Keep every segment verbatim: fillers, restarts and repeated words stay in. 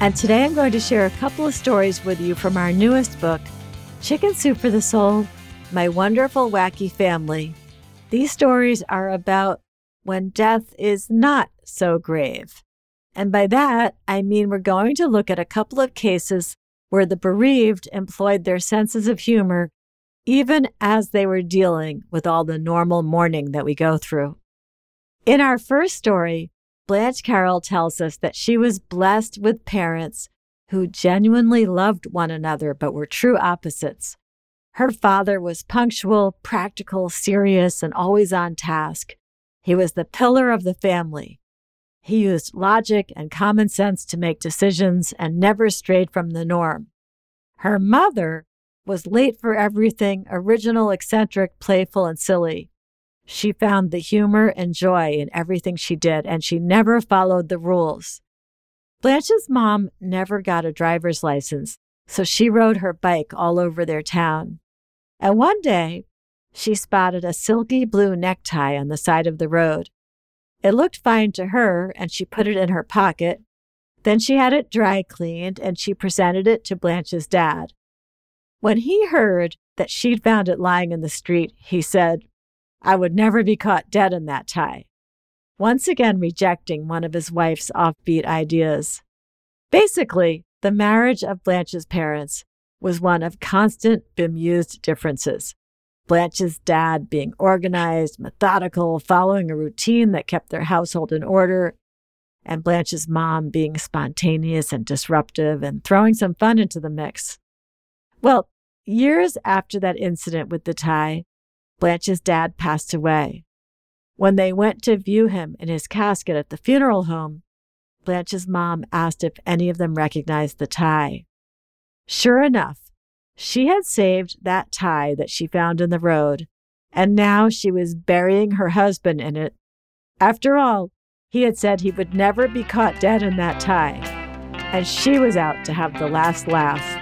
And today I'm going to share a couple of stories with you from our newest book, Chicken Soup for the Soul: My Wonderful, Wacky Family. These stories are about when death is not so grave. And by that, I mean we're going to look at a couple of cases where the bereaved employed their senses of humor even as they were dealing with all the normal mourning that we go through. In our first story, Blanche Carroll tells us that she was blessed with parents who genuinely loved one another but were true opposites. Her father was punctual, practical, serious, and always on task. He was the pillar of the family. He used logic and common sense to make decisions and never strayed from the norm. Her mother was late for everything, original, eccentric, playful, and silly. She found the humor and joy in everything she did, and she never followed the rules. Blanche's mom never got a driver's license, so she rode her bike all over their town. And one day, she spotted a silky blue necktie on the side of the road. It looked fine to her, and she put it in her pocket. Then she had it dry cleaned, and she presented it to Blanche's dad. When he heard that she'd found it lying in the street, he said, "I would never be caught dead in that tie," once again rejecting one of his wife's offbeat ideas. Basically, the marriage of Blanche's parents was one of constant, bemused differences. Blanche's dad being organized, methodical, following a routine that kept their household in order, and Blanche's mom being spontaneous and disruptive and throwing some fun into the mix. Well, years after that incident with the tie, Blanche's dad passed away. When they went to view him in his casket at the funeral home, Blanche's mom asked if any of them recognized the tie. Sure enough, she had saved that tie that she found in the road, and now she was burying her husband in it. After all, he had said he would never be caught dead in that tie, and she was out to have the last laugh.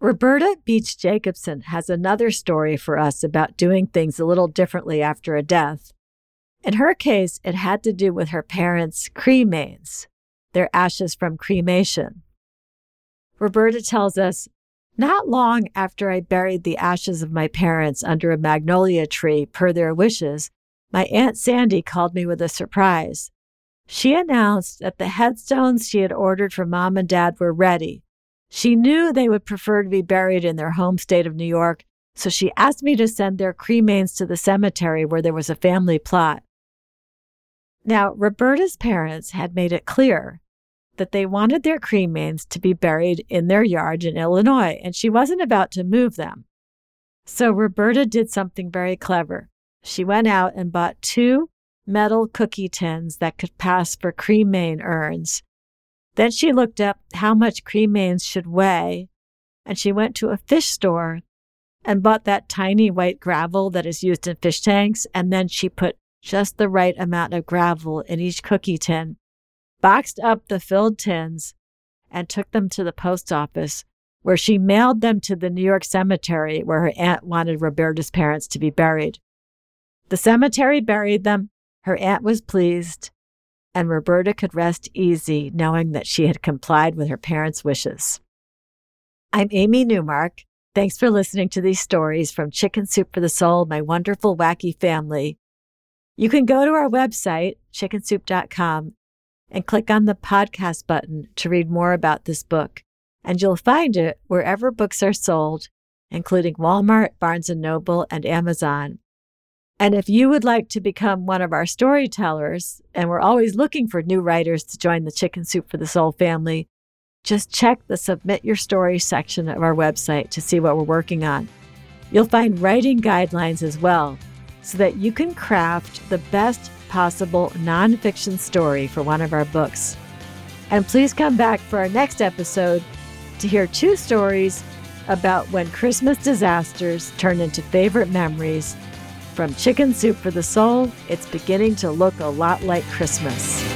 Roberta Beach Jacobson has another story for us about doing things a little differently after a death. In her case, it had to do with her parents' cremains, their ashes from cremation. Roberta tells us, "Not long after I buried the ashes of my parents under a magnolia tree per their wishes, my Aunt Sandy called me with a surprise. She announced that the headstones she had ordered for Mom and Dad were ready. She knew they would prefer to be buried in their home state of New York, so she asked me to send their cremains to the cemetery where there was a family plot." Now, Roberta's parents had made it clear that they wanted their cremains to be buried in their yard in Illinois, and she wasn't about to move them. So Roberta did something very clever. She went out and bought two metal cookie tins that could pass for cremain urns. Then she looked up how much cremains should weigh, and she went to a fish store and bought that tiny white gravel that is used in fish tanks, and then she put just the right amount of gravel in each cookie tin, boxed up the filled tins, and took them to the post office, where she mailed them to the New York cemetery where her aunt wanted Roberta's parents to be buried. The cemetery buried them, her aunt was pleased, and Roberta could rest easy knowing that she had complied with her parents' wishes. I'm Amy Newmark. Thanks for listening to these stories from Chicken Soup for the Soul, My Wonderful, Wacky Family. You can go to our website, chicken soup dot com, and click on the podcast button to read more about this book. And you'll find it wherever books are sold, including Walmart, Barnes and Noble, and Amazon. And if you would like to become one of our storytellers, and we're always looking for new writers to join the Chicken Soup for the Soul family, just check the Submit Your Story section of our website to see what we're working on. You'll find writing guidelines as well, so that you can craft the best possible nonfiction story for one of our books. And please come back for our next episode to hear two stories about when Christmas disasters turn into favorite memories. From Chicken Soup for the Soul, it's beginning to look a lot like Christmas.